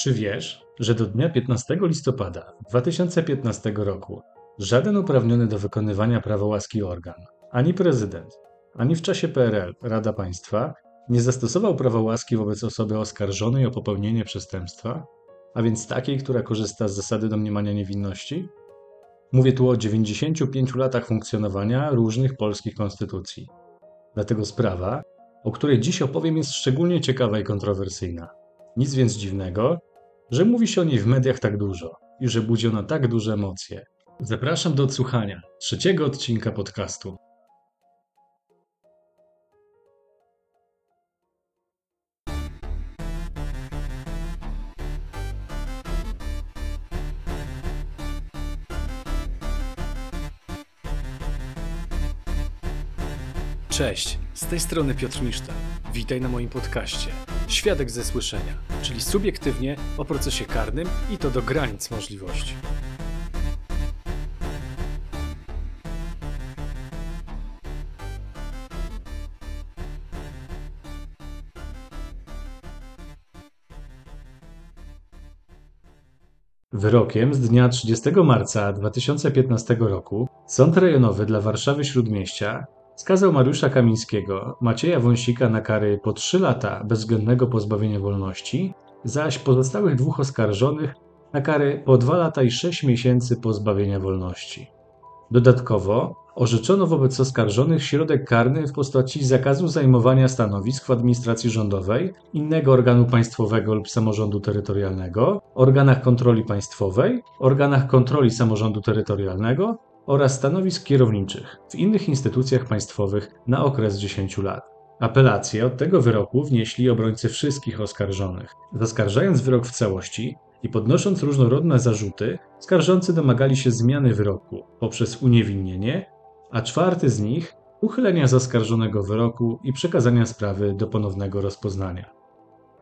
Czy wiesz, że do dnia 15 listopada 2015 roku żaden uprawniony do wykonywania prawa łaski organ, ani prezydent, ani w czasie PRL Rada Państwa nie zastosował prawa łaski wobec osoby oskarżonej o popełnienie przestępstwa, a więc takiej, która korzysta z zasady domniemania niewinności? Mówię tu o 95 latach funkcjonowania różnych polskich konstytucji. Dlatego sprawa, o której dziś opowiem, jest szczególnie ciekawa i kontrowersyjna. Nic więc dziwnego, że mówi się o niej w mediach tak dużo i że budzi ona tak duże emocje. Zapraszam do odsłuchania 3. odcinka podcastu. Cześć, z tej strony Piotr Misztan. Witaj na moim podcaście Świadek ze słyszenia, czyli subiektywnie o procesie karnym i to do granic możliwości. Wyrokiem z dnia 30 marca 2015 roku Sąd Rejonowy dla Warszawy-Śródmieścia skazał Mariusza Kamińskiego, Macieja Wąsika na kary po 3 lata bezwzględnego pozbawienia wolności, zaś pozostałych 2 oskarżonych na kary po 2 lata i 6 miesięcy pozbawienia wolności. Dodatkowo orzeczono wobec oskarżonych środek karny w postaci zakazu zajmowania stanowisk w administracji rządowej, innego organu państwowego lub samorządu terytorialnego, organach kontroli państwowej, organach kontroli samorządu terytorialnego oraz stanowisk kierowniczych w innych instytucjach państwowych na okres 10 lat. Apelację od tego wyroku wnieśli obrońcy wszystkich oskarżonych. Zaskarżając wyrok w całości i podnosząc różnorodne zarzuty, skarżący domagali się zmiany wyroku poprzez uniewinnienie, a 4. z nich uchylenia zaskarżonego wyroku i przekazania sprawy do ponownego rozpoznania.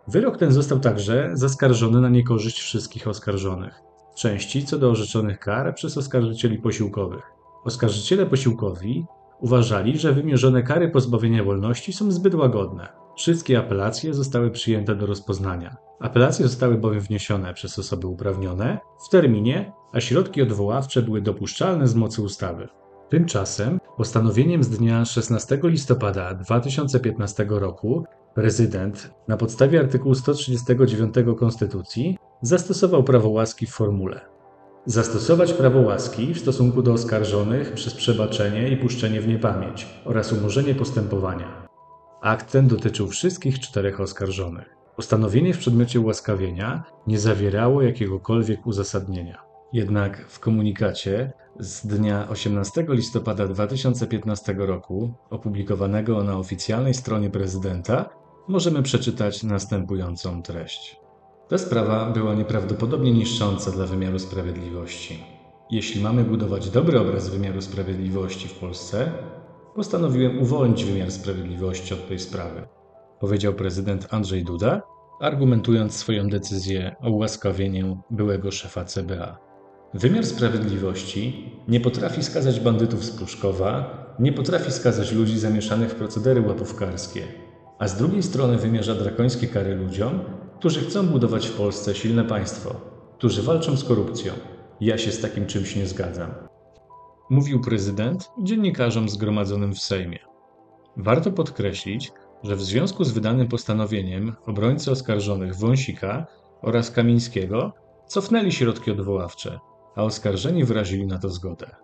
Wyrok ten został także zaskarżony na niekorzyść wszystkich oskarżonych. W części co do orzeczonych kar przez oskarżycieli posiłkowych. Oskarżyciele posiłkowi uważali, że wymierzone kary pozbawienia wolności są zbyt łagodne. Wszystkie apelacje zostały przyjęte do rozpoznania. Apelacje zostały bowiem wniesione przez osoby uprawnione w terminie, a środki odwoławcze były dopuszczalne z mocy ustawy. Tymczasem postanowieniem z dnia 16 listopada 2015 roku prezydent na podstawie artykułu 139 Konstytucji zastosował prawo łaski w formule: zastosować prawo łaski w stosunku do oskarżonych przez przebaczenie i puszczenie w niepamięć oraz umorzenie postępowania. Akt ten dotyczył wszystkich 4 oskarżonych. Postanowienie w przedmiocie ułaskawienia nie zawierało jakiegokolwiek uzasadnienia. Jednak w komunikacie z dnia 18 listopada 2015 roku, opublikowanego na oficjalnej stronie prezydenta, możemy przeczytać następującą treść. Ta sprawa była nieprawdopodobnie niszcząca dla wymiaru sprawiedliwości. Jeśli mamy budować dobry obraz wymiaru sprawiedliwości w Polsce, postanowiłem uwolnić wymiar sprawiedliwości od tej sprawy, powiedział prezydent Andrzej Duda, argumentując swoją decyzję o ułaskawieniu byłego szefa CBA. Wymiar sprawiedliwości nie potrafi skazać bandytów z Pruszkowa, nie potrafi skazać ludzi zamieszanych w procedery łapówkarskie, a z drugiej strony wymierza drakońskie kary ludziom, którzy chcą budować w Polsce silne państwo, którzy walczą z korupcją. Ja się z takim czymś nie zgadzam. Mówił prezydent dziennikarzom zgromadzonym w Sejmie. Warto podkreślić, że w związku z wydanym postanowieniem obrońcy oskarżonych Wąsika oraz Kamińskiego cofnęli środki odwoławcze, a oskarżeni wyrazili na to zgodę.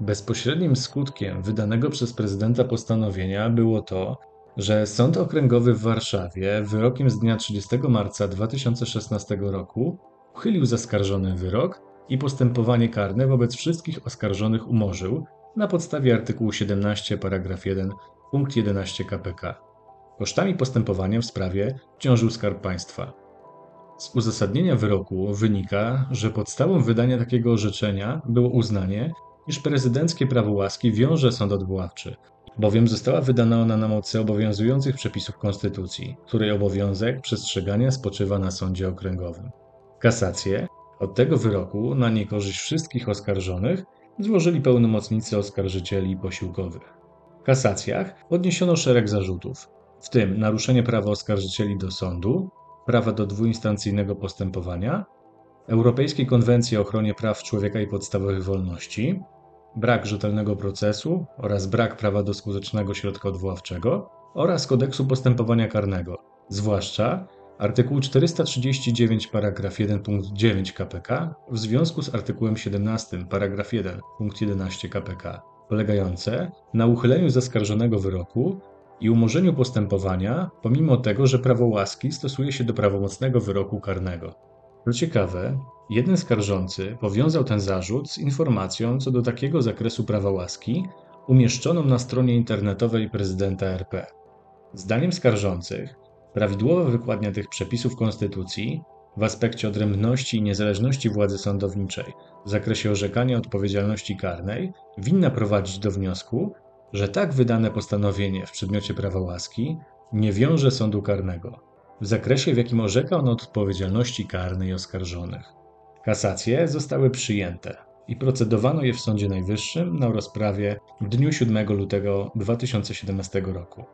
Bezpośrednim skutkiem wydanego przez prezydenta postanowienia było to, że Sąd Okręgowy w Warszawie wyrokiem z dnia 30 marca 2016 roku uchylił zaskarżony wyrok i postępowanie karne wobec wszystkich oskarżonych umorzył na podstawie artykułu 17 paragraf 1 punkt 11 KPK. Kosztami postępowania w sprawie ciążył Skarb Państwa. Z uzasadnienia wyroku wynika, że podstawą wydania takiego orzeczenia było uznanie, iż prezydenckie prawo łaski wiąże sąd odwoławczy, bowiem została wydana ona na mocy obowiązujących przepisów Konstytucji, której obowiązek przestrzegania spoczywa na sądzie okręgowym. Kasację od tego wyroku na niekorzyść wszystkich oskarżonych złożyli pełnomocnicy oskarżycieli posiłkowych. W kasacjach odniesiono szereg zarzutów, w tym naruszenie prawa oskarżycieli do sądu, prawa do dwuinstancyjnego postępowania, Europejskiej Konwencji o ochronie praw człowieka i podstawowych wolności, brak rzetelnego procesu oraz brak prawa do skutecznego środka odwoławczego oraz Kodeksu Postępowania Karnego, zwłaszcza artykułu 439 paragraf 1 punkt 9 KPK w związku z artykułem 17 paragraf 1 punkt 11 KPK, polegające na uchyleniu zaskarżonego wyroku i umorzeniu postępowania, pomimo tego, że prawo łaski stosuje się do prawomocnego wyroku karnego. Co ciekawe, jeden skarżący powiązał ten zarzut z informacją co do takiego zakresu prawa łaski umieszczoną na stronie internetowej prezydenta RP. Zdaniem skarżących, prawidłowa wykładnia tych przepisów Konstytucji w aspekcie odrębności i niezależności władzy sądowniczej w zakresie orzekania odpowiedzialności karnej winna prowadzić do wniosku, że tak wydane postanowienie w przedmiocie prawa łaski nie wiąże sądu karnego w zakresie, w jakim orzeka on od odpowiedzialności karnej oskarżonych. Kasacje zostały przyjęte i procedowano je w Sądzie Najwyższym na rozprawie w dniu 7 lutego 2017 roku.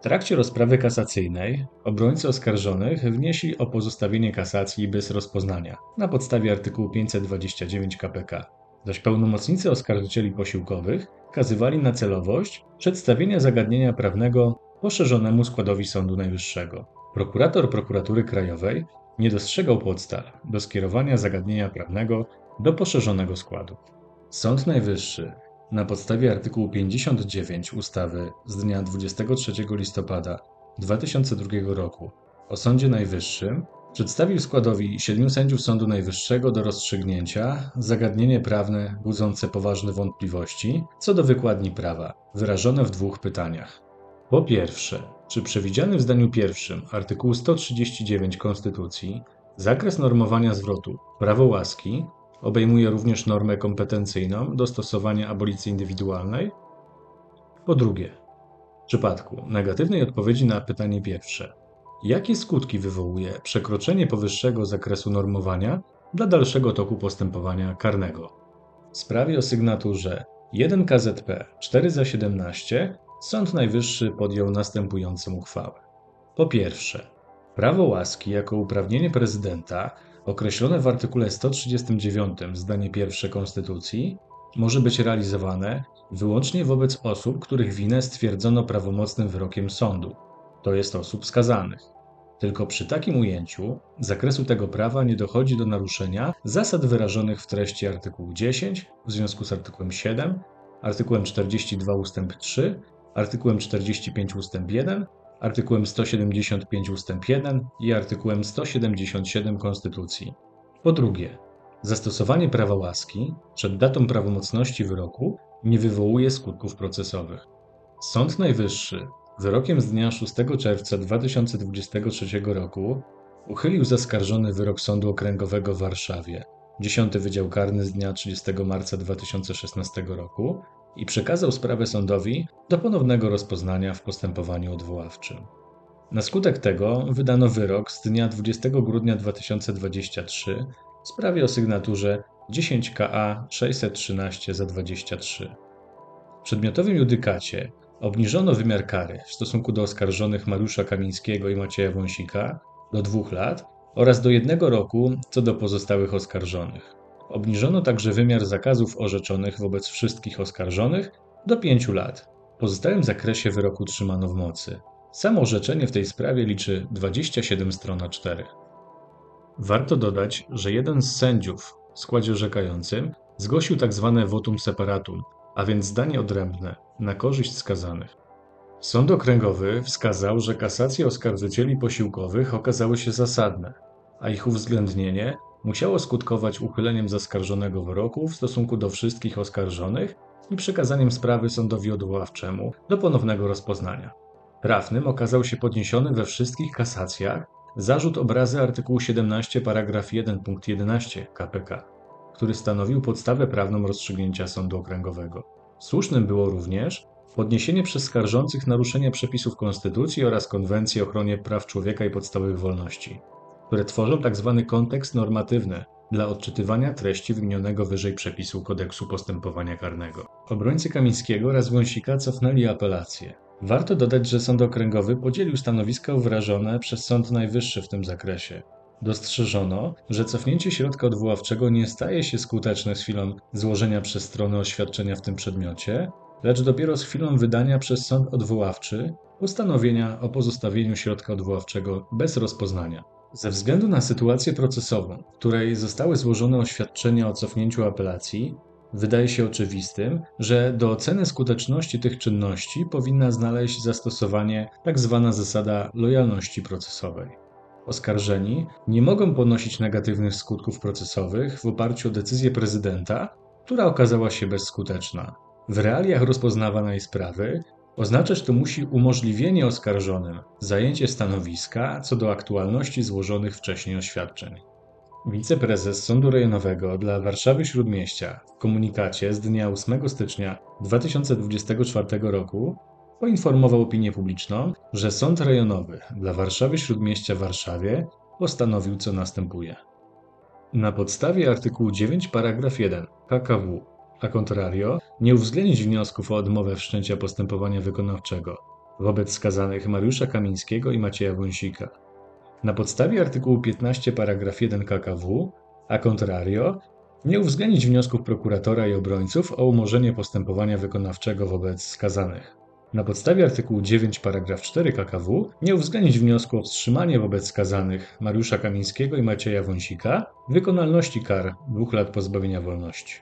W trakcie rozprawy kasacyjnej obrońcy oskarżonych wnieśli o pozostawienie kasacji bez rozpoznania na podstawie artykułu 529 KPK, zaś pełnomocnicy oskarżycieli posiłkowych wskazywali na celowość przedstawienia zagadnienia prawnego poszerzonemu składowi Sądu Najwyższego. Prokurator Prokuratury Krajowej nie dostrzegał podstaw do skierowania zagadnienia prawnego do poszerzonego składu. Sąd Najwyższy na podstawie artykułu 59 ustawy z dnia 23 listopada 2002 roku o Sądzie Najwyższym przedstawił składowi 7 sędziów Sądu Najwyższego do rozstrzygnięcia zagadnienie prawne budzące poważne wątpliwości co do wykładni prawa, wyrażone w dwóch pytaniach. Po pierwsze, czy przewidziany w zdaniu pierwszym artykuł 139 Konstytucji zakres normowania zwrotu prawo łaski obejmuje również normę kompetencyjną do stosowania abolicji indywidualnej? Po drugie, w przypadku negatywnej odpowiedzi na pytanie pierwsze, jakie skutki wywołuje przekroczenie powyższego zakresu normowania dla dalszego toku postępowania karnego? W sprawie o sygnaturze 1 KZP 4/17 Sąd Najwyższy podjął następującą uchwałę. Po pierwsze, prawo łaski jako uprawnienie prezydenta określone w artykule 139 zdanie pierwsze Konstytucji może być realizowane wyłącznie wobec osób, których winę stwierdzono prawomocnym wyrokiem sądu, to jest osób skazanych. Tylko przy takim ujęciu zakresu tego prawa nie dochodzi do naruszenia zasad wyrażonych w treści artykułu 10 w związku z artykułem 7, artykułem 42 ust. 3, artykułem 45 ust. 1, artykułem 175 ust. 1 i artykułem 177 Konstytucji. Po drugie, zastosowanie prawa łaski przed datą prawomocności wyroku nie wywołuje skutków procesowych. Sąd Najwyższy wyrokiem z dnia 6 czerwca 2023 roku uchylił zaskarżony wyrok Sądu Okręgowego w Warszawie, 10 Wydział Karny z dnia 30 marca 2016 roku, i przekazał sprawę sądowi do ponownego rozpoznania w postępowaniu odwoławczym. Na skutek tego wydano wyrok z dnia 20 grudnia 2023 w sprawie o sygnaturze 10KA 613/23. W przedmiotowym judykacie obniżono wymiar kary w stosunku do oskarżonych Mariusza Kamińskiego i Macieja Wąsika do 2 lat oraz do 1 roku co do pozostałych oskarżonych. Obniżono także wymiar zakazów orzeczonych wobec wszystkich oskarżonych do 5 lat. W pozostałym zakresie wyroku trzymano w mocy. Samo orzeczenie w tej sprawie liczy 27 stron A4. Warto dodać, że jeden z sędziów w składzie orzekającym zgłosił tzw. votum separatum, a więc zdanie odrębne na korzyść skazanych. Sąd Okręgowy wskazał, że kasacje oskarżycieli posiłkowych okazały się zasadne, a ich uwzględnienie musiało skutkować uchyleniem zaskarżonego wyroku w stosunku do wszystkich oskarżonych i przekazaniem sprawy sądowi odwoławczemu do ponownego rozpoznania. Trafnym okazał się podniesiony we wszystkich kasacjach zarzut obrazy artykułu 17 paragraf 1 punkt 11 KPK, który stanowił podstawę prawną rozstrzygnięcia Sądu Okręgowego. Słusznym było również podniesienie przez skarżących naruszenia przepisów Konstytucji oraz Konwencji o ochronie praw człowieka i podstawowych wolności, które tworzą tzw. kontekst normatywny dla odczytywania treści wymienionego wyżej przepisu Kodeksu Postępowania Karnego. Obrońcy Kamińskiego oraz Wąsika cofnęli apelację, Warto dodać, że Sąd Okręgowy podzielił stanowiska wyrażone przez Sąd Najwyższy w tym zakresie. Dostrzeżono, że cofnięcie środka odwoławczego nie staje się skuteczne z chwilą złożenia przez stronę oświadczenia w tym przedmiocie, lecz dopiero z chwilą wydania przez sąd odwoławczy ustanowienia o pozostawieniu środka odwoławczego bez rozpoznania. Ze względu na sytuację procesową, w której zostały złożone oświadczenia o cofnięciu apelacji, wydaje się oczywistym, że do oceny skuteczności tych czynności powinna znaleźć zastosowanie tzw. zasada lojalności procesowej. Oskarżeni nie mogą ponosić negatywnych skutków procesowych w oparciu o decyzję prezydenta, która okazała się bezskuteczna. W realiach rozpoznawanej sprawy oznaczać to musi umożliwienie oskarżonym zajęcie stanowiska co do aktualności złożonych wcześniej oświadczeń. Wiceprezes Sądu Rejonowego dla Warszawy-Śródmieścia w komunikacie z dnia 8 stycznia 2024 roku poinformował opinię publiczną, że Sąd Rejonowy dla Warszawy-Śródmieścia w Warszawie postanowił, co następuje. Na podstawie artykułu 9 paragraf 1 KKW a contrario nie uwzględnić wniosków o odmowę wszczęcia postępowania wykonawczego wobec skazanych Mariusza Kamińskiego i Macieja Wąsika. Na podstawie artykułu 15 paragraf 1 KKW a contrario nie uwzględnić wniosków prokuratora i obrońców o umorzenie postępowania wykonawczego wobec skazanych. Na podstawie artykułu 9 paragraf 4 KKW nie uwzględnić wniosku o wstrzymanie wobec skazanych Mariusza Kamińskiego i Macieja Wąsika wykonalności kar 2 lat pozbawienia wolności.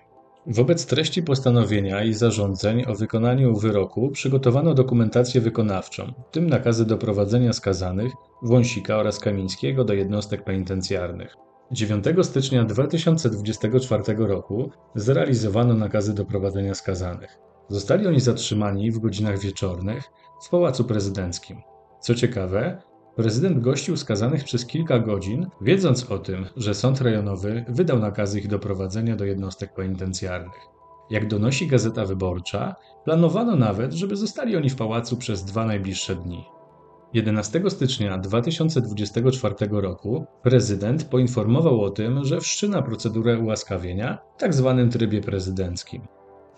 Wobec treści postanowienia i zarządzeń o wykonaniu wyroku przygotowano dokumentację wykonawczą, w tym nakazy doprowadzenia skazanych Wąsika oraz Kamińskiego do jednostek penitencjarnych. 9 stycznia 2024 roku zrealizowano nakazy doprowadzenia skazanych. Zostali oni zatrzymani w godzinach wieczornych w Pałacu Prezydenckim. Co ciekawe, prezydent gościł skazanych przez kilka godzin, wiedząc o tym, że sąd rejonowy wydał nakaz ich doprowadzenia do jednostek penitencjarnych. Jak donosi Gazeta Wyborcza, planowano nawet, żeby zostali oni w pałacu przez 2 najbliższe dni. 11 stycznia 2024 roku prezydent poinformował o tym, że wszczyna procedurę ułaskawienia w tzw. trybie prezydenckim.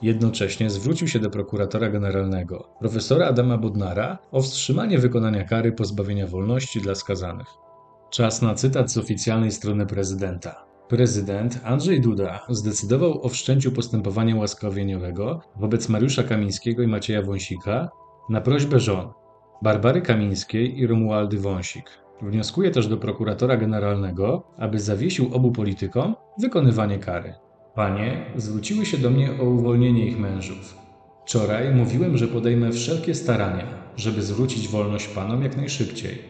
Jednocześnie zwrócił się do prokuratora generalnego, profesora Adama Bodnara, o wstrzymanie wykonania kary pozbawienia wolności dla skazanych. Czas na cytat z oficjalnej strony prezydenta. Prezydent Andrzej Duda zdecydował o wszczęciu postępowania łaskawieniowego wobec Mariusza Kamińskiego i Macieja Wąsika na prośbę żon Barbary Kamińskiej i Romualdy Wąsik. Wnioskuje też do prokuratora generalnego, aby zawiesił obu politykom wykonywanie kary. Panie, zwróciły się do mnie o uwolnienie ich mężów. Wczoraj mówiłem, że podejmę wszelkie starania, żeby zwrócić wolność panom jak najszybciej,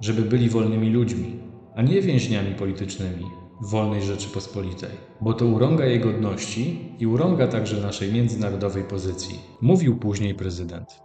żeby byli wolnymi ludźmi, a nie więźniami politycznymi w wolnej Rzeczypospolitej, bo to urąga jej godności i urąga także naszej międzynarodowej pozycji, mówił później prezydent.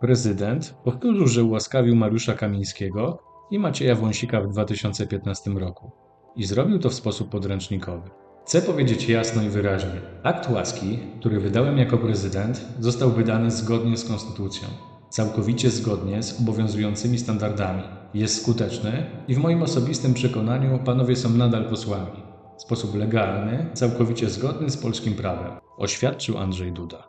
Prezydent powtórzył, że ułaskawił Mariusza Kamińskiego i Macieja Wąsika w 2015 roku i zrobił to w sposób podręcznikowy. Chcę powiedzieć jasno i wyraźnie. Akt łaski, który wydałem jako prezydent, został wydany zgodnie z konstytucją, całkowicie zgodnie z obowiązującymi standardami. Jest skuteczny i w moim osobistym przekonaniu panowie są nadal posłami. W sposób legalny, całkowicie zgodny z polskim prawem, oświadczył Andrzej Duda.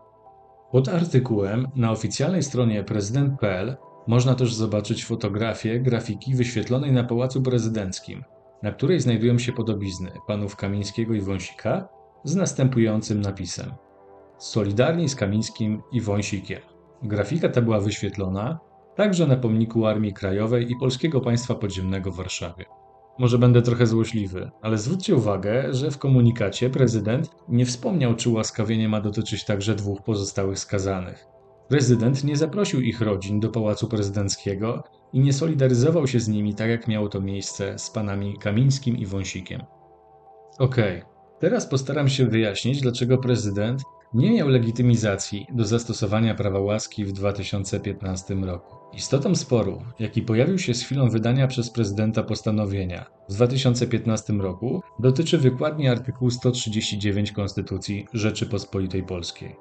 Pod artykułem na oficjalnej stronie prezydent.pl można też zobaczyć fotografię grafiki wyświetlonej na Pałacu Prezydenckim, na której znajdują się podobizny panów Kamińskiego i Wąsika z następującym napisem: Solidarni z Kamińskim i Wąsikiem. Grafika ta była wyświetlona także na pomniku Armii Krajowej i Polskiego Państwa Podziemnego w Warszawie. Może będę trochę złośliwy, ale zwróćcie uwagę, że w komunikacie prezydent nie wspomniał, czy ułaskawienie ma dotyczyć także 2 pozostałych skazanych. Prezydent nie zaprosił ich rodzin do Pałacu Prezydenckiego i nie solidaryzował się z nimi tak, jak miało to miejsce z panami Kamińskim i Wąsikiem. Okej, teraz postaram się wyjaśnić, dlaczego prezydent nie miał legitymizacji do zastosowania prawa łaski w 2015 roku. Istotą sporu, jaki pojawił się z chwilą wydania przez prezydenta postanowienia w 2015 roku, dotyczy wykładni artykułu 139 Konstytucji Rzeczypospolitej Polskiej.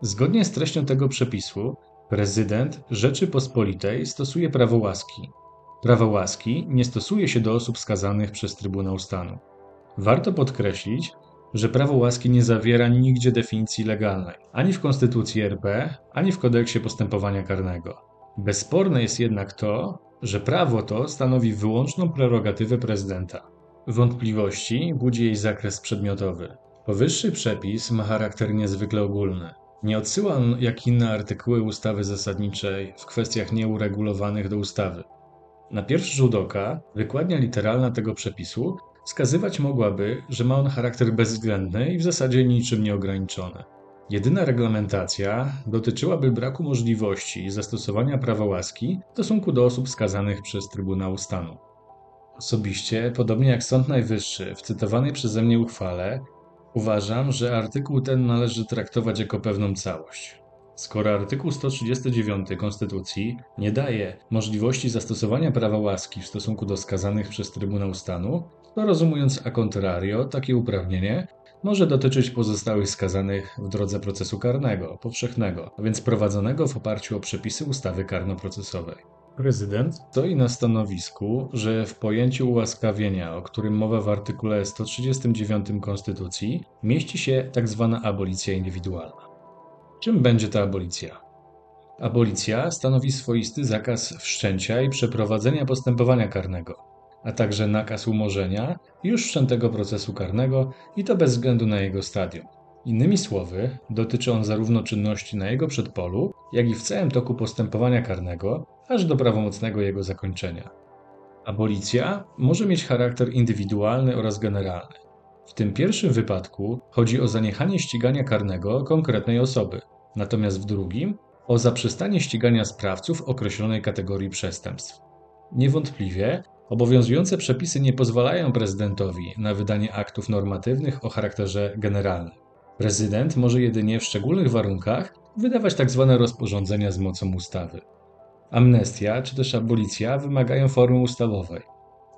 Zgodnie z treścią tego przepisu, prezydent Rzeczypospolitej stosuje prawo łaski. Prawo łaski nie stosuje się do osób skazanych przez Trybunał Stanu. Warto podkreślić, że prawo łaski nie zawiera nigdzie definicji legalnej, ani w Konstytucji RP, ani w Kodeksie Postępowania Karnego. Bezsporne jest jednak to, że prawo to stanowi wyłączną prerogatywę prezydenta. Wątpliwości budzi jej zakres przedmiotowy. Powyższy przepis ma charakter niezwykle ogólny. Nie odsyła on jak inne artykuły ustawy zasadniczej w kwestiach nieuregulowanych do ustawy. Na pierwszy rzut oka wykładnia literalna tego przepisu wskazywać mogłaby, że ma on charakter bezwzględny i w zasadzie niczym nieograniczony. Jedyna reglamentacja dotyczyłaby braku możliwości zastosowania prawa łaski w stosunku do osób skazanych przez Trybunał Stanu. Osobiście, podobnie jak Sąd Najwyższy w cytowanej przeze mnie uchwale, uważam, że artykuł ten należy traktować jako pewną całość. Skoro artykuł 139 Konstytucji nie daje możliwości zastosowania prawa łaski w stosunku do skazanych przez Trybunał Stanu, to rozumując a contrario, takie uprawnienie może dotyczyć pozostałych skazanych w drodze procesu karnego, powszechnego, a więc prowadzonego w oparciu o przepisy ustawy karnoprocesowej. Prezydent stoi na stanowisku, że w pojęciu ułaskawienia, o którym mowa w artykule 139 Konstytucji, mieści się tzw. abolicja indywidualna. Czym będzie ta abolicja? Abolicja stanowi swoisty zakaz wszczęcia i przeprowadzenia postępowania karnego, a także nakaz umorzenia już wszczętego procesu karnego i to bez względu na jego stadium. Innymi słowy, dotyczy on zarówno czynności na jego przedpolu, jak i w całym toku postępowania karnego, aż do prawomocnego jego zakończenia. Abolicja może mieć charakter indywidualny oraz generalny. W tym pierwszym wypadku chodzi o zaniechanie ścigania karnego konkretnej osoby, natomiast w drugim o zaprzestanie ścigania sprawców określonej kategorii przestępstw. Niewątpliwie obowiązujące przepisy nie pozwalają prezydentowi na wydanie aktów normatywnych o charakterze generalnym. Prezydent może jedynie w szczególnych warunkach wydawać tzw. rozporządzenia z mocą ustawy. Amnestia czy też abolicja wymagają formy ustawowej.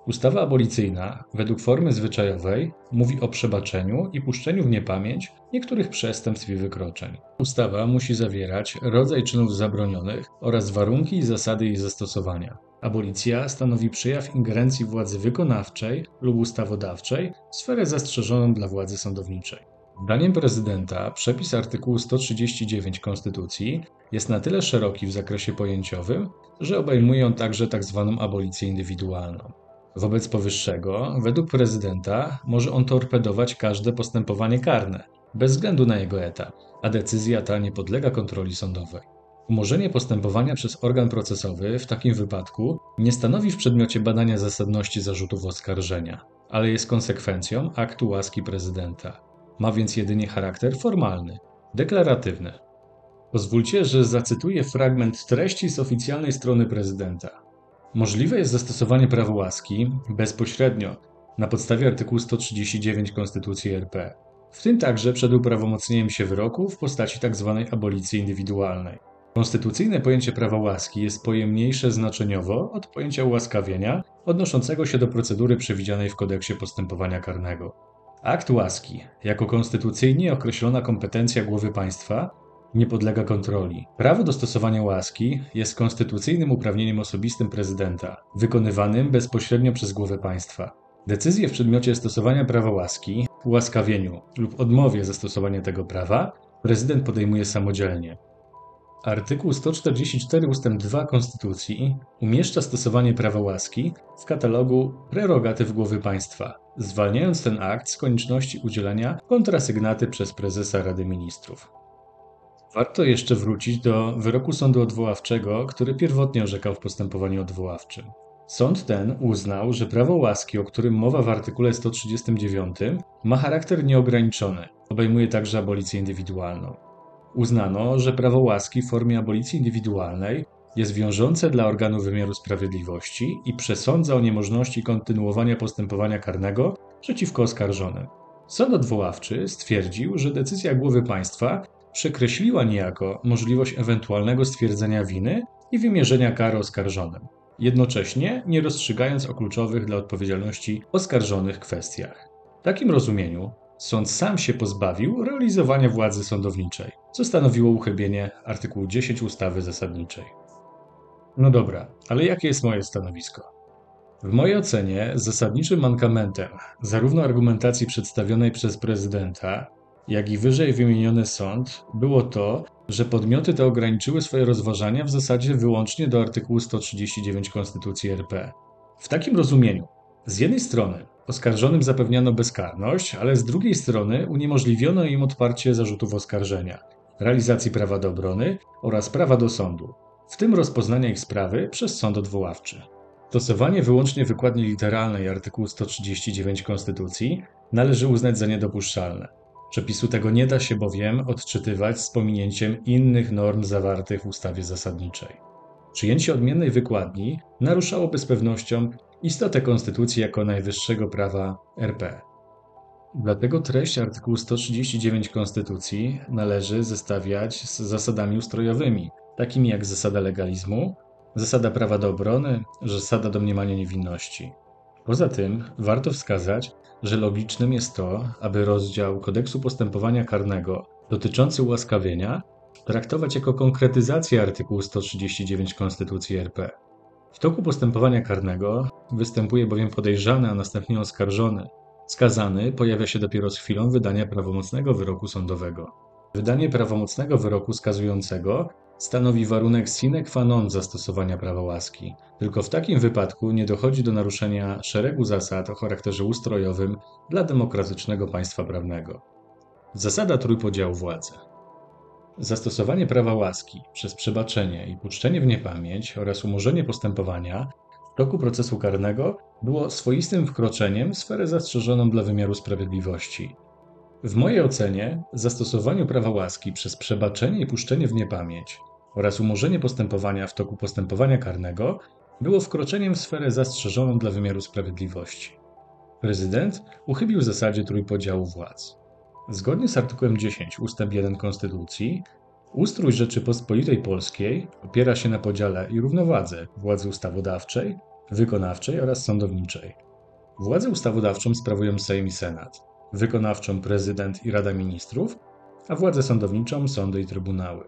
Ustawa abolicyjna według formy zwyczajowej mówi o przebaczeniu i puszczeniu w niepamięć niektórych przestępstw i wykroczeń. Ustawa musi zawierać rodzaj czynów zabronionych oraz warunki i zasady jej zastosowania. Abolicja stanowi przejaw ingerencji władzy wykonawczej lub ustawodawczej w sferę zastrzeżoną dla władzy sądowniczej. Zdaniem prezydenta przepis artykułu 139 Konstytucji jest na tyle szeroki w zakresie pojęciowym, że obejmuje on także tzw. abolicję indywidualną. Wobec powyższego, według prezydenta, może on torpedować każde postępowanie karne, bez względu na jego etap, a decyzja ta nie podlega kontroli sądowej. Umorzenie postępowania przez organ procesowy w takim wypadku nie stanowi w przedmiocie badania zasadności zarzutów oskarżenia, ale jest konsekwencją aktu łaski prezydenta. Ma więc jedynie charakter formalny, deklaratywny. Pozwólcie, że zacytuję fragment treści z oficjalnej strony prezydenta. Możliwe jest zastosowanie prawa łaski bezpośrednio na podstawie artykułu 139 Konstytucji RP, w tym także przed uprawomocnieniem się wyroku w postaci tzw. abolicji indywidualnej. Konstytucyjne pojęcie prawa łaski jest pojemniejsze znaczeniowo od pojęcia ułaskawienia odnoszącego się do procedury przewidzianej w Kodeksie Postępowania Karnego. Akt łaski, jako konstytucyjnie określona kompetencja głowy państwa, nie podlega kontroli. Prawo do stosowania łaski jest konstytucyjnym uprawnieniem osobistym prezydenta, wykonywanym bezpośrednio przez głowę państwa. Decyzje w przedmiocie stosowania prawa łaski, ułaskawieniu lub odmowie zastosowania tego prawa prezydent podejmuje samodzielnie. Artykuł 144 ust. 2 Konstytucji umieszcza stosowanie prawa łaski w katalogu prerogatyw głowy państwa, zwalniając ten akt z konieczności udzielania kontrasygnaty przez prezesa Rady Ministrów. Warto jeszcze wrócić do wyroku sądu odwoławczego, który pierwotnie orzekał w postępowaniu odwoławczym. Sąd ten uznał, że prawo łaski, o którym mowa w artykule 139, ma charakter nieograniczony, obejmuje także abolicję indywidualną. Uznano, że prawo łaski w formie abolicji indywidualnej jest wiążące dla organu wymiaru sprawiedliwości i przesądza o niemożności kontynuowania postępowania karnego przeciwko oskarżonym. Sąd odwoławczy stwierdził, że decyzja głowy państwa przekreśliła niejako możliwość ewentualnego stwierdzenia winy i wymierzenia kary oskarżonym, jednocześnie nie rozstrzygając o kluczowych dla odpowiedzialności oskarżonych kwestiach. W takim rozumieniu sąd sam się pozbawił realizowania władzy sądowniczej, co stanowiło uchybienie artykułu 10 ustawy zasadniczej. No dobra, ale jakie jest moje stanowisko? W mojej ocenie zasadniczym mankamentem zarówno argumentacji przedstawionej przez prezydenta, jak i wyżej wymieniony sąd było to, że podmioty te ograniczyły swoje rozważania w zasadzie wyłącznie do artykułu 139 Konstytucji RP. W takim rozumieniu, z jednej strony oskarżonym zapewniano bezkarność, ale z drugiej strony uniemożliwiono im odparcie zarzutów oskarżenia, realizacji prawa do obrony oraz prawa do sądu, w tym rozpoznania ich sprawy przez sąd odwoławczy. Stosowanie wyłącznie wykładni literalnej artykułu 139 Konstytucji należy uznać za niedopuszczalne. Przepisu tego nie da się bowiem odczytywać z pominięciem innych norm zawartych w ustawie zasadniczej. Przyjęcie odmiennej wykładni naruszałoby z pewnością istotę Konstytucji jako najwyższego prawa RP. Dlatego treść artykułu 139 Konstytucji należy zestawiać z zasadami ustrojowymi, takimi jak zasada legalizmu, zasada prawa do obrony, zasada domniemania niewinności. Poza tym warto wskazać, że logicznym jest to, aby rozdział Kodeksu Postępowania Karnego dotyczący ułaskawienia traktować jako konkretyzację artykułu 139 Konstytucji RP. W toku postępowania karnego występuje bowiem podejrzany, a następnie oskarżony. Skazany pojawia się dopiero z chwilą wydania prawomocnego wyroku sądowego. Wydanie prawomocnego wyroku skazującego stanowi warunek sine qua non zastosowania prawa łaski. Tylko w takim wypadku nie dochodzi do naruszenia szeregu zasad o charakterze ustrojowym dla demokratycznego państwa prawnego. Zasada trójpodziału władzy. Zastosowanie prawa łaski przez przebaczenie i puszczenie w niepamięć oraz umorzenie postępowania w toku procesu karnego było swoistym wkroczeniem w sferę zastrzeżoną dla wymiaru sprawiedliwości. W mojej ocenie zastosowaniu prawa łaski przez przebaczenie i puszczenie w niepamięć oraz umorzenie postępowania w toku postępowania karnego było wkroczeniem w sferę zastrzeżoną dla wymiaru sprawiedliwości. Prezydent uchybił zasadzie trójpodziału władz. Zgodnie z artykułem 10 ust. 1 Konstytucji, ustrój Rzeczypospolitej Polskiej opiera się na podziale i równowadze władzy ustawodawczej, wykonawczej oraz sądowniczej. Władzę ustawodawczą sprawują Sejm i Senat, wykonawczą prezydent i Rada Ministrów, a władzę sądowniczą sądy i trybunały.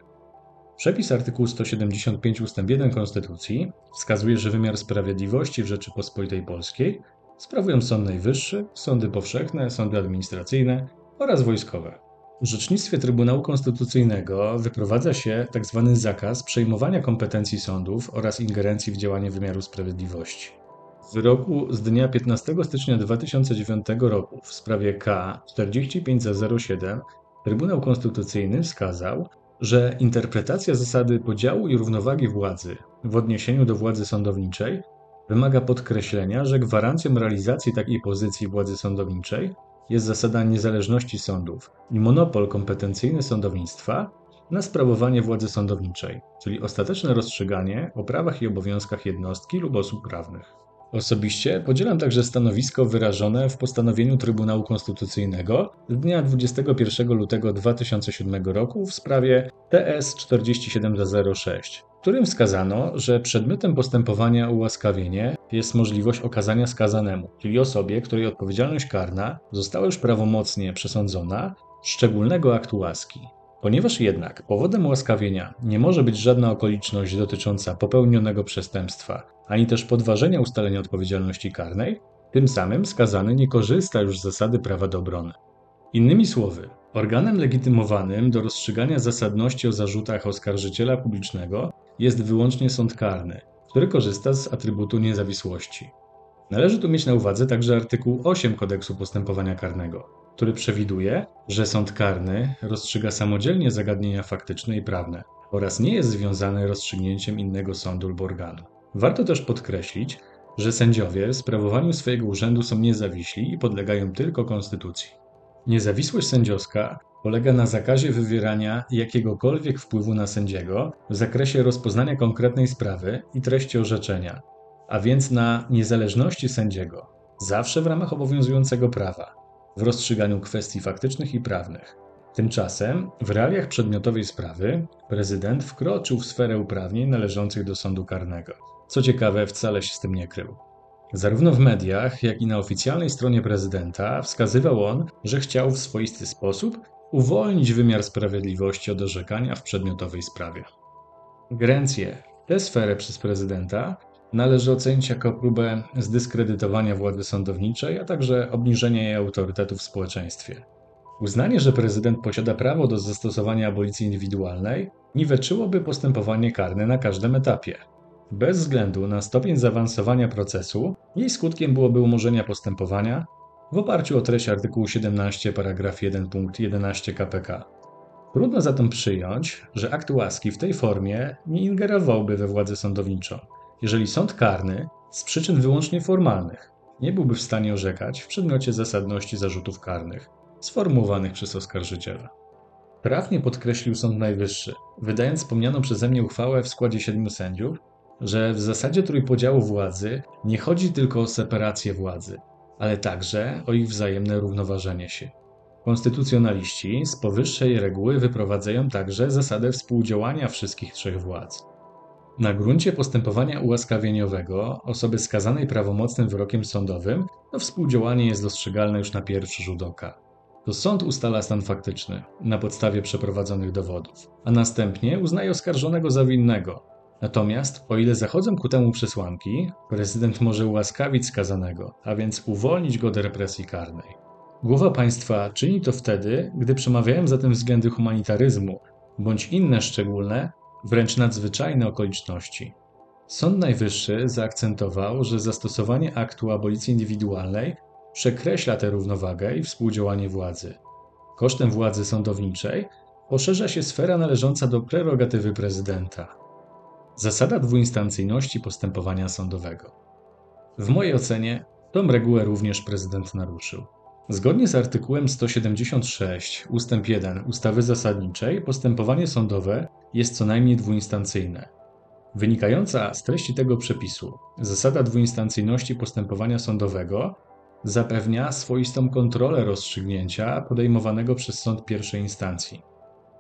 Przepis artykułu 175 ust. 1 Konstytucji wskazuje, że wymiar sprawiedliwości w Rzeczypospolitej Polskiej sprawują Sąd Najwyższy, sądy powszechne, sądy administracyjne oraz wojskowe. W orzecznictwie Trybunału Konstytucyjnego wyprowadza się tzw. zakaz przejmowania kompetencji sądów oraz ingerencji w działanie wymiaru sprawiedliwości. W wyroku z dnia 15 stycznia 2009 roku w sprawie K-45/07 Trybunał Konstytucyjny wskazał, że interpretacja zasady podziału i równowagi władzy w odniesieniu do władzy sądowniczej wymaga podkreślenia, że gwarancją realizacji takiej pozycji władzy sądowniczej jest zasada niezależności sądów i monopol kompetencyjny sądownictwa na sprawowanie władzy sądowniczej, czyli ostateczne rozstrzyganie o prawach i obowiązkach jednostki lub osób prawnych. Osobiście podzielam także stanowisko wyrażone w postanowieniu Trybunału Konstytucyjnego z dnia 21 lutego 2007 roku w sprawie TS 47/06, w którym wskazano, że przedmiotem postępowania ułaskawienie jest możliwość okazania skazanemu, czyli osobie, której odpowiedzialność karna została już prawomocnie przesądzona, szczególnego aktu łaski. Ponieważ jednak powodem ułaskawienia nie może być żadna okoliczność dotycząca popełnionego przestępstwa, ani też podważenia ustalenia odpowiedzialności karnej, tym samym skazany nie korzysta już z zasady prawa do obrony. Innymi słowy, organem legitymowanym do rozstrzygania zasadności o zarzutach oskarżyciela publicznego jest wyłącznie sąd karny, który korzysta z atrybutu niezawisłości. Należy tu mieć na uwadze także artykuł 8 Kodeksu Postępowania Karnego, który przewiduje, że sąd karny rozstrzyga samodzielnie zagadnienia faktyczne i prawne oraz nie jest związany rozstrzygnięciem innego sądu lub organu. Warto też podkreślić, że sędziowie w sprawowaniu swojego urzędu są niezawiśli i podlegają tylko konstytucji. Niezawisłość sędziowska polega na zakazie wywierania jakiegokolwiek wpływu na sędziego w zakresie rozpoznania konkretnej sprawy i treści orzeczenia, a więc na niezależności sędziego, zawsze w ramach obowiązującego prawa, w rozstrzyganiu kwestii faktycznych i prawnych. Tymczasem w realiach przedmiotowej sprawy prezydent wkroczył w sferę uprawnień należących do sądu karnego. Co ciekawe, wcale się z tym nie krył. Zarówno w mediach, jak i na oficjalnej stronie prezydenta wskazywał on, że chciał w swoisty sposób uwolnić wymiar sprawiedliwości od orzekania w przedmiotowej sprawie. Ingerencje w tę sferę przez prezydenta należy ocenić jako próbę zdyskredytowania władzy sądowniczej, a także obniżenia jej autorytetu w społeczeństwie. Uznanie, że prezydent posiada prawo do zastosowania abolicji indywidualnej, niweczyłoby postępowanie karne na każdym etapie. Bez względu na stopień zaawansowania procesu, jej skutkiem byłoby umorzenie postępowania w oparciu o treść artykułu 17 paragraf 1 punkt 11 KPK. Trudno zatem przyjąć, że akt łaski w tej formie nie ingerowałby we władzę sądowniczą, jeżeli sąd karny z przyczyn wyłącznie formalnych nie byłby w stanie orzekać w przedmiocie zasadności zarzutów karnych sformułowanych przez oskarżyciela. Trafnie podkreślił Sąd Najwyższy, wydając wspomnianą przeze mnie uchwałę w składzie 7 sędziów, że w zasadzie trójpodziału władzy nie chodzi tylko o separację władzy, ale także o ich wzajemne równoważenie się. Konstytucjonaliści z powyższej reguły wyprowadzają także zasadę współdziałania wszystkich trzech władz. Na gruncie postępowania ułaskawieniowego osoby skazanej prawomocnym wyrokiem sądowym to współdziałanie jest dostrzegalne już na pierwszy rzut oka. To sąd ustala stan faktyczny na podstawie przeprowadzonych dowodów, a następnie uznaje oskarżonego za winnego. Natomiast, o ile zachodzą ku temu przesłanki, prezydent może ułaskawić skazanego, a więc uwolnić go od represji karnej. Głowa państwa czyni to wtedy, gdy przemawiają za tym względy humanitaryzmu bądź inne szczególne, wręcz nadzwyczajne okoliczności. Sąd Najwyższy zaakcentował, że zastosowanie aktu abolicji indywidualnej przekreśla tę równowagę i współdziałanie władzy. Kosztem władzy sądowniczej poszerza się sfera należąca do prerogatywy prezydenta. Zasada dwuinstancyjności postępowania sądowego. W mojej ocenie tą regułę również prezydent naruszył. Zgodnie z artykułem 176 ust. 1 ustawy zasadniczej postępowanie sądowe jest co najmniej dwuinstancyjne. Wynikająca z treści tego przepisu zasada dwuinstancyjności postępowania sądowego zapewnia swoistą kontrolę rozstrzygnięcia podejmowanego przez sąd pierwszej instancji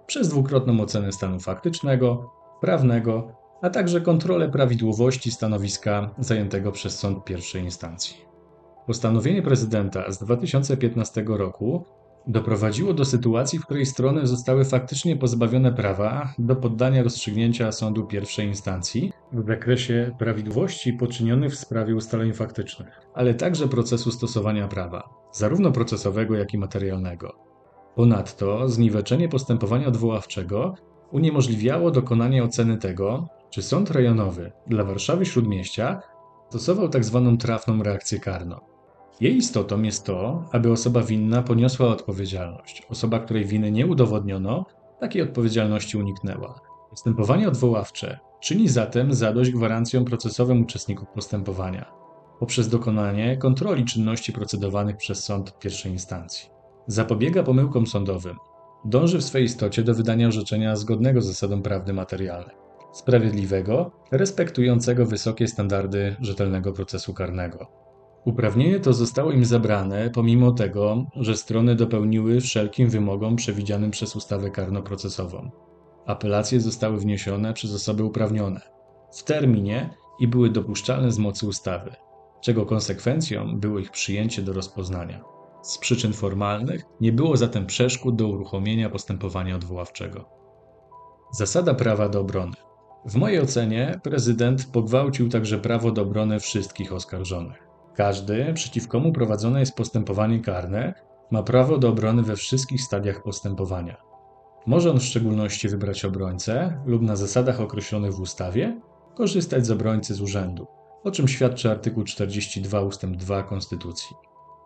przez dwukrotną ocenę stanu faktycznego, prawnego, a także kontrolę prawidłowości stanowiska zajętego przez sąd pierwszej instancji. Postanowienie prezydenta z 2015 roku doprowadziło do sytuacji, w której strony zostały faktycznie pozbawione prawa do poddania rozstrzygnięcia sądu pierwszej instancji w zakresie prawidłowości poczynionych w sprawie ustaleń faktycznych, ale także procesu stosowania prawa, zarówno procesowego, jak i materialnego. Ponadto zniweczenie postępowania odwoławczego uniemożliwiało dokonanie oceny tego, czy Sąd Rejonowy dla Warszawy-Śródmieścia stosował tzw. trafną reakcję karną. Jej istotą jest to, aby osoba winna poniosła odpowiedzialność. Osoba, której winy nie udowodniono, takiej odpowiedzialności uniknęła. Postępowanie odwoławcze czyni zatem zadość gwarancjom procesowym uczestników postępowania poprzez dokonanie kontroli czynności procedowanych przez sąd pierwszej instancji. Zapobiega pomyłkom sądowym. Dąży w swej istocie do wydania orzeczenia zgodnego z zasadą prawdy materialnej, sprawiedliwego, respektującego wysokie standardy rzetelnego procesu karnego. Uprawnienie to zostało im zabrane pomimo tego, że strony dopełniły wszelkim wymogom przewidzianym przez ustawę karnoprocesową. Apelacje zostały wniesione przez osoby uprawnione w terminie i były dopuszczalne z mocy ustawy, czego konsekwencją było ich przyjęcie do rozpoznania. Z przyczyn formalnych nie było zatem przeszkód do uruchomienia postępowania odwoławczego. Zasada prawa do obrony. W mojej ocenie prezydent pogwałcił także prawo do obrony wszystkich oskarżonych. Każdy, przeciw komu prowadzone jest postępowanie karne, ma prawo do obrony we wszystkich stadiach postępowania. Może on w szczególności wybrać obrońcę lub na zasadach określonych w ustawie korzystać z obrońcy z urzędu, o czym świadczy artykuł 42 ust. 2 Konstytucji.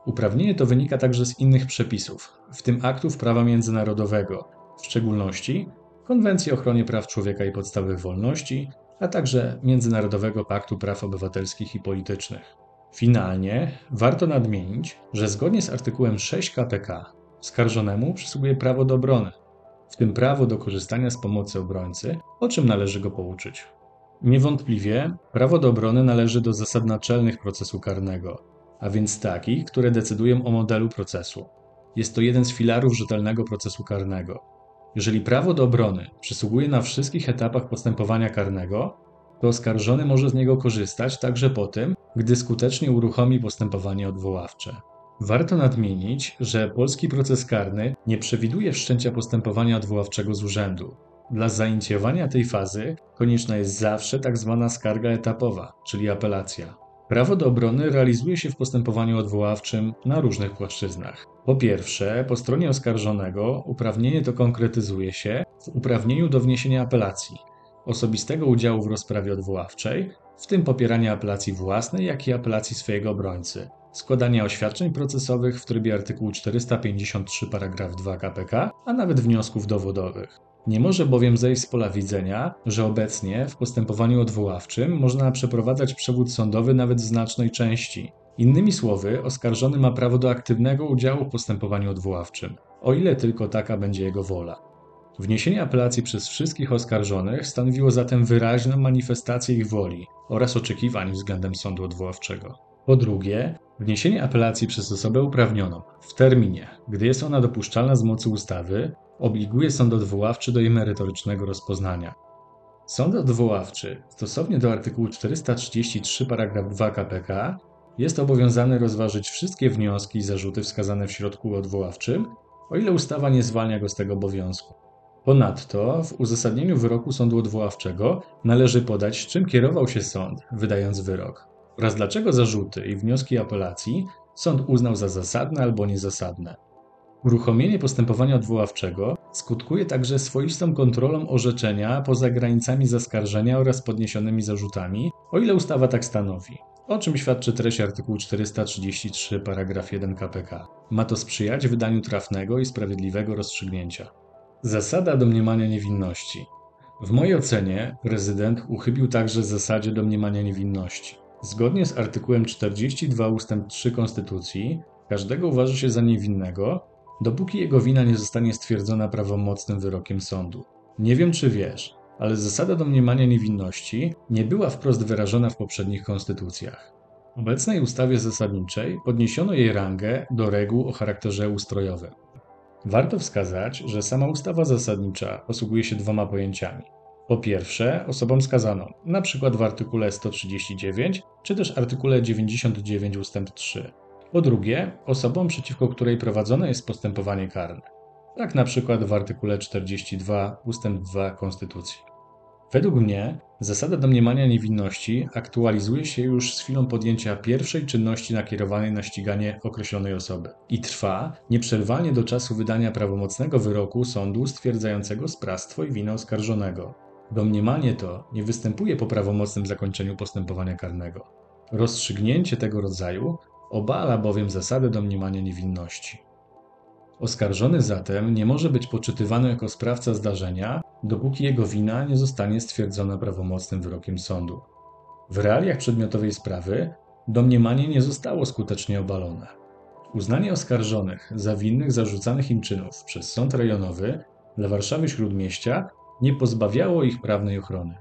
Uprawnienie to wynika także z innych przepisów, w tym aktów prawa międzynarodowego, w szczególności Konwencji o ochronie praw człowieka i podstawowych wolności, a także Międzynarodowego Paktu Praw Obywatelskich i Politycznych. Finalnie warto nadmienić, że zgodnie z artykułem 6 KPK oskarżonemu przysługuje prawo do obrony, w tym prawo do korzystania z pomocy obrońcy, o czym należy go pouczyć. Niewątpliwie prawo do obrony należy do zasad naczelnych procesu karnego, a więc takich, które decydują o modelu procesu. Jest to jeden z filarów rzetelnego procesu karnego. Jeżeli prawo do obrony przysługuje na wszystkich etapach postępowania karnego, to oskarżony może z niego korzystać także po tym, gdy skutecznie uruchomi postępowanie odwoławcze. Warto nadmienić, że polski proces karny nie przewiduje wszczęcia postępowania odwoławczego z urzędu. Dla zainicjowania tej fazy konieczna jest zawsze tak zwana skarga etapowa, czyli apelacja. Prawo do obrony realizuje się w postępowaniu odwoławczym na różnych płaszczyznach. Po pierwsze, po stronie oskarżonego uprawnienie to konkretyzuje się w uprawnieniu do wniesienia apelacji, osobistego udziału w rozprawie odwoławczej, w tym popierania apelacji własnej, jak i apelacji swojego obrońcy, składania oświadczeń procesowych w trybie artykułu 453 paragraf 2 k.p.k., a nawet wniosków dowodowych. Nie może bowiem zejść z pola widzenia, że obecnie w postępowaniu odwoławczym można przeprowadzać przewód sądowy nawet w znacznej części. Innymi słowy, oskarżony ma prawo do aktywnego udziału w postępowaniu odwoławczym, o ile tylko taka będzie jego wola. Wniesienie apelacji przez wszystkich oskarżonych stanowiło zatem wyraźną manifestację ich woli oraz oczekiwań względem sądu odwoławczego. Po drugie, wniesienie apelacji przez osobę uprawnioną w terminie, gdy jest ona dopuszczalna z mocy ustawy, obliguje sąd odwoławczy do jej merytorycznego rozpoznania. Sąd odwoławczy, stosownie do artykułu 433 paragraf 2 k.p.k., jest obowiązany rozważyć wszystkie wnioski i zarzuty wskazane w środku odwoławczym, o ile ustawa nie zwalnia go z tego obowiązku. Ponadto w uzasadnieniu wyroku sądu odwoławczego należy podać, czym kierował się sąd, wydając wyrok, oraz dlaczego zarzuty i wnioski apelacji sąd uznał za zasadne albo niezasadne. Uruchomienie postępowania odwoławczego skutkuje także swoistą kontrolą orzeczenia poza granicami zaskarżenia oraz podniesionymi zarzutami, o ile ustawa tak stanowi, o czym świadczy treść artykułu 433 paragraf 1 k.p.k. Ma to sprzyjać wydaniu trafnego i sprawiedliwego rozstrzygnięcia. Zasada domniemania niewinności. W mojej ocenie prezydent uchybił także zasadzie domniemania niewinności. Zgodnie z artykułem 42 ust. 3 Konstytucji każdego uważa się za niewinnego, dopóki jego wina nie zostanie stwierdzona prawomocnym wyrokiem sądu. Nie wiem, czy wiesz, ale zasada domniemania niewinności nie była wprost wyrażona w poprzednich konstytucjach. W obecnej ustawie zasadniczej podniesiono jej rangę do reguł o charakterze ustrojowym. Warto wskazać, że sama ustawa zasadnicza posługuje się dwoma pojęciami. Po pierwsze, osobom skazaną, np. w artykule 139 czy też artykule 99 ust. 3. Po drugie, osobom, przeciwko której prowadzone jest postępowanie karne. Tak np. w artykule 42 ust. 2 Konstytucji. Według mnie zasada domniemania niewinności aktualizuje się już z chwilą podjęcia pierwszej czynności nakierowanej na ściganie określonej osoby i trwa nieprzerwanie do czasu wydania prawomocnego wyroku sądu stwierdzającego sprawstwo i winę oskarżonego. Domniemanie to nie występuje po prawomocnym zakończeniu postępowania karnego. Rozstrzygnięcie tego rodzaju obala bowiem zasadę domniemania niewinności. Oskarżony zatem nie może być poczytywany jako sprawca zdarzenia, dopóki jego wina nie zostanie stwierdzona prawomocnym wyrokiem sądu. W realiach przedmiotowej sprawy domniemanie nie zostało skutecznie obalone. Uznanie oskarżonych za winnych zarzucanych im czynów przez Sąd Rejonowy dla Warszawy-Śródmieścia nie pozbawiało ich prawnej ochrony.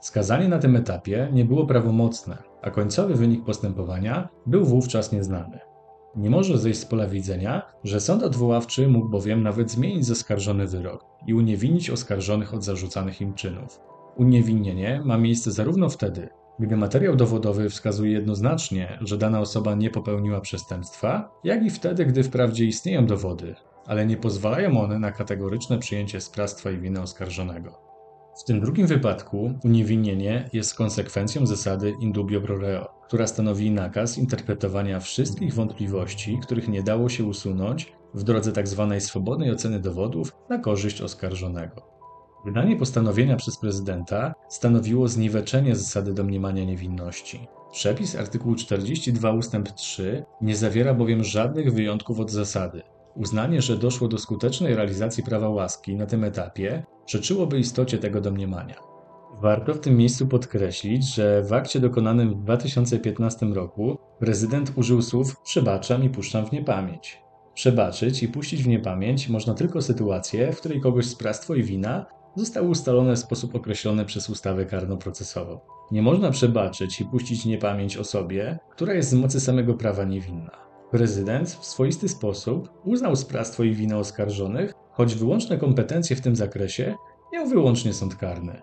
Skazanie na tym etapie nie było prawomocne, a końcowy wynik postępowania był wówczas nieznany. Nie może zejść z pola widzenia, że sąd odwoławczy mógł bowiem nawet zmienić zaskarżony wyrok i uniewinnić oskarżonych od zarzucanych im czynów. Uniewinnienie ma miejsce zarówno wtedy, gdy materiał dowodowy wskazuje jednoznacznie, że dana osoba nie popełniła przestępstwa, jak i wtedy, gdy wprawdzie istnieją dowody, ale nie pozwalają one na kategoryczne przyjęcie sprawstwa i winy oskarżonego. W tym drugim wypadku uniewinnienie jest konsekwencją zasady in dubio pro reo, która stanowi nakaz interpretowania wszystkich wątpliwości, których nie dało się usunąć w drodze tzw. swobodnej oceny dowodów na korzyść oskarżonego. Wydanie postanowienia przez prezydenta stanowiło zniweczenie zasady domniemania niewinności. Przepis artykułu 42 ust. 3 nie zawiera bowiem żadnych wyjątków od zasady. Uznanie, że doszło do skutecznej realizacji prawa łaski na tym etapie przeczyłoby istocie tego domniemania. Warto w tym miejscu podkreślić, że w akcie dokonanym w 2015 roku prezydent użył słów przebaczam i puszczam w niepamięć. Przebaczyć i puścić w niepamięć można tylko sytuację, w której kogoś sprawstwo i wina zostały ustalone w sposób określony przez ustawę karno-procesową. Nie można przebaczyć i puścić w niepamięć osobie, która jest z mocy samego prawa niewinna. Prezydent w swoisty sposób uznał sprawstwo i winę oskarżonych, choć wyłączne kompetencje w tym zakresie miał wyłącznie sąd karny.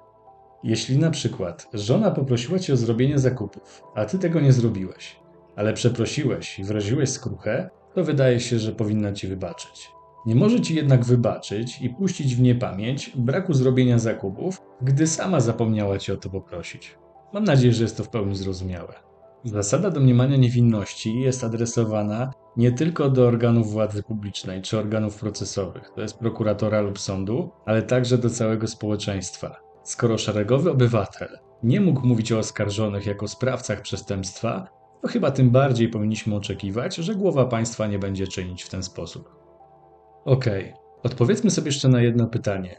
Jeśli na przykład żona poprosiła cię o zrobienie zakupów, a ty tego nie zrobiłeś, ale przeprosiłeś i wyraziłeś skruchę, to wydaje się, że powinna ci wybaczyć. Nie może ci jednak wybaczyć i puścić w niepamięć braku zrobienia zakupów, gdy sama zapomniała cię o to poprosić. Mam nadzieję, że jest to w pełni zrozumiałe. Zasada domniemania niewinności jest adresowana nie tylko do organów władzy publicznej czy organów procesowych, to jest prokuratora lub sądu, ale także do całego społeczeństwa. Skoro szeregowy obywatel nie mógł mówić o oskarżonych jako sprawcach przestępstwa, to chyba tym bardziej powinniśmy oczekiwać, że głowa państwa nie będzie czynić w ten sposób. Okej, odpowiedzmy sobie jeszcze na jedno pytanie.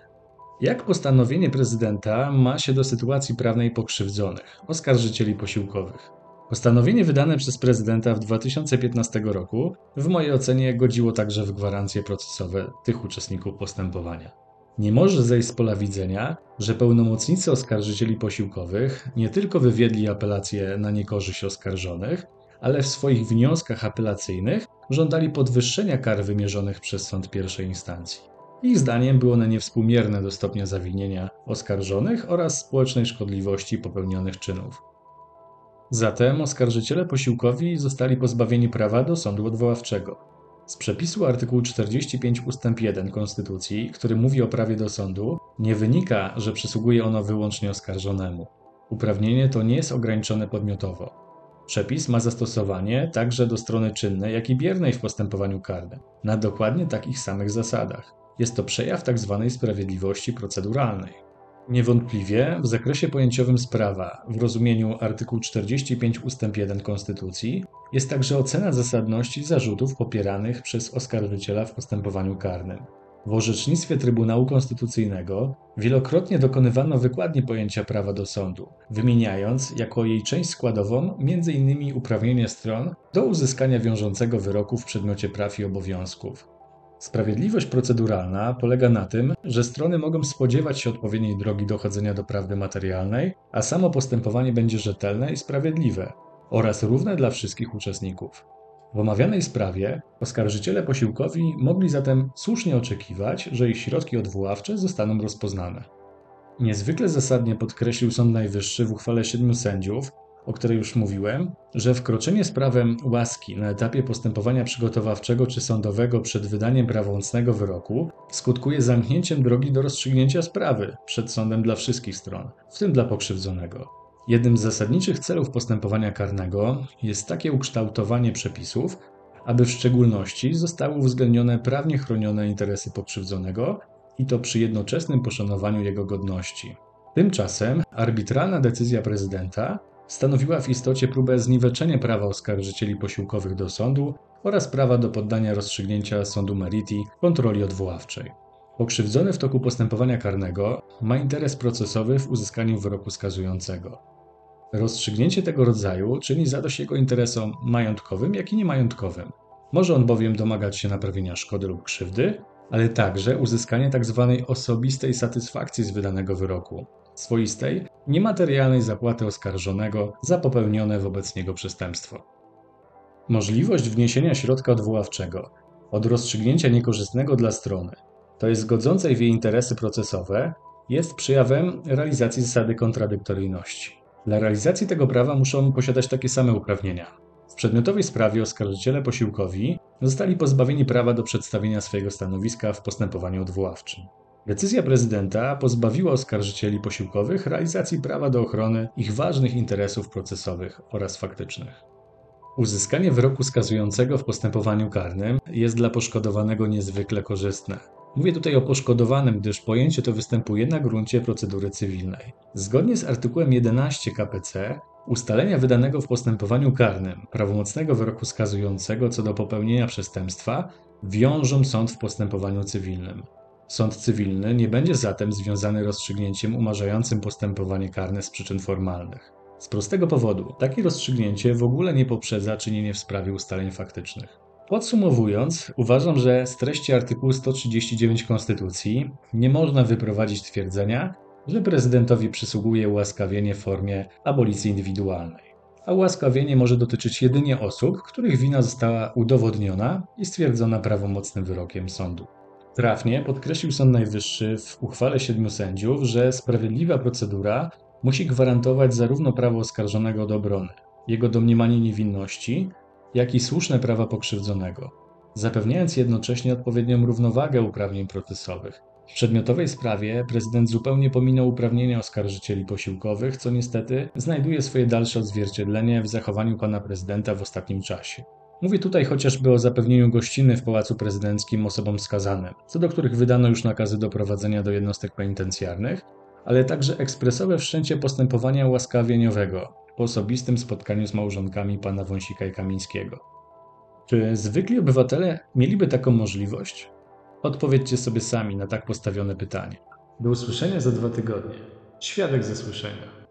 Jak postanowienie prezydenta ma się do sytuacji prawnej pokrzywdzonych, oskarżycieli posiłkowych? Postanowienie wydane przez prezydenta w 2015 roku w mojej ocenie godziło także w gwarancje procesowe tych uczestników postępowania. Nie może zejść z pola widzenia, że pełnomocnicy oskarżycieli posiłkowych nie tylko wywiedli apelację na niekorzyść oskarżonych, ale w swoich wnioskach apelacyjnych żądali podwyższenia kar wymierzonych przez sąd pierwszej instancji. Ich zdaniem było one niewspółmierne do stopnia zawinienia oskarżonych oraz społecznej szkodliwości popełnionych czynów. Zatem oskarżyciele posiłkowi zostali pozbawieni prawa do sądu odwoławczego. Z przepisu artykułu 45 ust. 1 Konstytucji, który mówi o prawie do sądu, nie wynika, że przysługuje ono wyłącznie oskarżonemu. Uprawnienie to nie jest ograniczone podmiotowo. Przepis ma zastosowanie także do strony czynnej, jak i biernej w postępowaniu karnym, na dokładnie takich samych zasadach. Jest to przejaw tzw. sprawiedliwości proceduralnej. Niewątpliwie w zakresie pojęciowym sprawa w rozumieniu artykułu 45 ust. 1 Konstytucji jest także ocena zasadności zarzutów popieranych przez oskarżyciela w postępowaniu karnym. W orzecznictwie Trybunału Konstytucyjnego wielokrotnie dokonywano wykładni pojęcia prawa do sądu, wymieniając jako jej część składową m.in. uprawnienie stron do uzyskania wiążącego wyroku w przedmiocie praw i obowiązków. Sprawiedliwość proceduralna polega na tym, że strony mogą spodziewać się odpowiedniej drogi dochodzenia do prawdy materialnej, a samo postępowanie będzie rzetelne i sprawiedliwe oraz równe dla wszystkich uczestników. W omawianej sprawie oskarżyciele posiłkowi mogli zatem słusznie oczekiwać, że ich środki odwoławcze zostaną rozpoznane. Niezwykle zasadnie podkreślił Sąd Najwyższy w uchwale 7 sędziów, o której już mówiłem, że wkroczenie z prawem łaski na etapie postępowania przygotowawczego czy sądowego przed wydaniem prawomocnego wyroku skutkuje zamknięciem drogi do rozstrzygnięcia sprawy przed sądem dla wszystkich stron, w tym dla pokrzywdzonego. Jednym z zasadniczych celów postępowania karnego jest takie ukształtowanie przepisów, aby w szczególności zostały uwzględnione prawnie chronione interesy pokrzywdzonego i to przy jednoczesnym poszanowaniu jego godności. Tymczasem arbitralna decyzja prezydenta stanowiła w istocie próbę zniweczenia prawa oskarżycieli posiłkowych do sądu oraz prawa do poddania rozstrzygnięcia sądu meriti kontroli odwoławczej. Pokrzywdzony w toku postępowania karnego ma interes procesowy w uzyskaniu wyroku skazującego. Rozstrzygnięcie tego rodzaju czyni zadość jego interesom majątkowym, jak i niemajątkowym. Może on bowiem domagać się naprawienia szkody lub krzywdy, ale także uzyskanie tzw. osobistej satysfakcji z wydanego wyroku, swoistej, niematerialnej zapłaty oskarżonego za popełnione wobec niego przestępstwo. Możliwość wniesienia środka odwoławczego od rozstrzygnięcia niekorzystnego dla strony, to jest godzącej w jej interesy procesowe, jest przejawem realizacji zasady kontradyktoryjności. Dla realizacji tego prawa muszą posiadać takie same uprawnienia. W przedmiotowej sprawie oskarżyciele posiłkowi zostali pozbawieni prawa do przedstawienia swojego stanowiska w postępowaniu odwoławczym. Decyzja prezydenta pozbawiła oskarżycieli posiłkowych realizacji prawa do ochrony ich ważnych interesów procesowych oraz faktycznych. Uzyskanie wyroku skazującego w postępowaniu karnym jest dla poszkodowanego niezwykle korzystne. Mówię tutaj o poszkodowanym, gdyż pojęcie to występuje na gruncie procedury cywilnej. Zgodnie z artykułem 11 KPC ustalenia wydanego w postępowaniu karnym prawomocnego wyroku skazującego co do popełnienia przestępstwa wiążą sąd w postępowaniu cywilnym. Sąd cywilny nie będzie zatem związany rozstrzygnięciem umarzającym postępowanie karne z przyczyn formalnych. Z prostego powodu takie rozstrzygnięcie w ogóle nie poprzedza czynienie w sprawie ustaleń faktycznych. Podsumowując, uważam, że z treści artykułu 139 Konstytucji nie można wyprowadzić twierdzenia, że prezydentowi przysługuje ułaskawienie w formie abolicji indywidualnej, a ułaskawienie może dotyczyć jedynie osób, których wina została udowodniona i stwierdzona prawomocnym wyrokiem sądu. Trafnie podkreślił Sąd Najwyższy w uchwale 7 sędziów, że sprawiedliwa procedura musi gwarantować zarówno prawo oskarżonego do obrony, jego domniemanie niewinności, jak i słuszne prawa pokrzywdzonego. zapewniając jednocześnie odpowiednią równowagę uprawnień procesowych. W przedmiotowej sprawie prezydent zupełnie pominął uprawnienia oskarżycieli posiłkowych, co niestety znajduje swoje dalsze odzwierciedlenie w zachowaniu pana prezydenta w ostatnim czasie. Mówię tutaj chociażby o zapewnieniu gościny w Pałacu Prezydenckim osobom skazanym, co do których wydano już nakazy doprowadzenia do jednostek penitencjarnych, ale także ekspresowe wszczęcie postępowania łaskawieniowego po osobistym spotkaniu z małżonkami pana Wąsika i Kamińskiego. Czy zwykli obywatele mieliby taką możliwość? Odpowiedzcie sobie sami na tak postawione pytanie. Do usłyszenia za 2 tygodnie. Świadek ze słyszenia.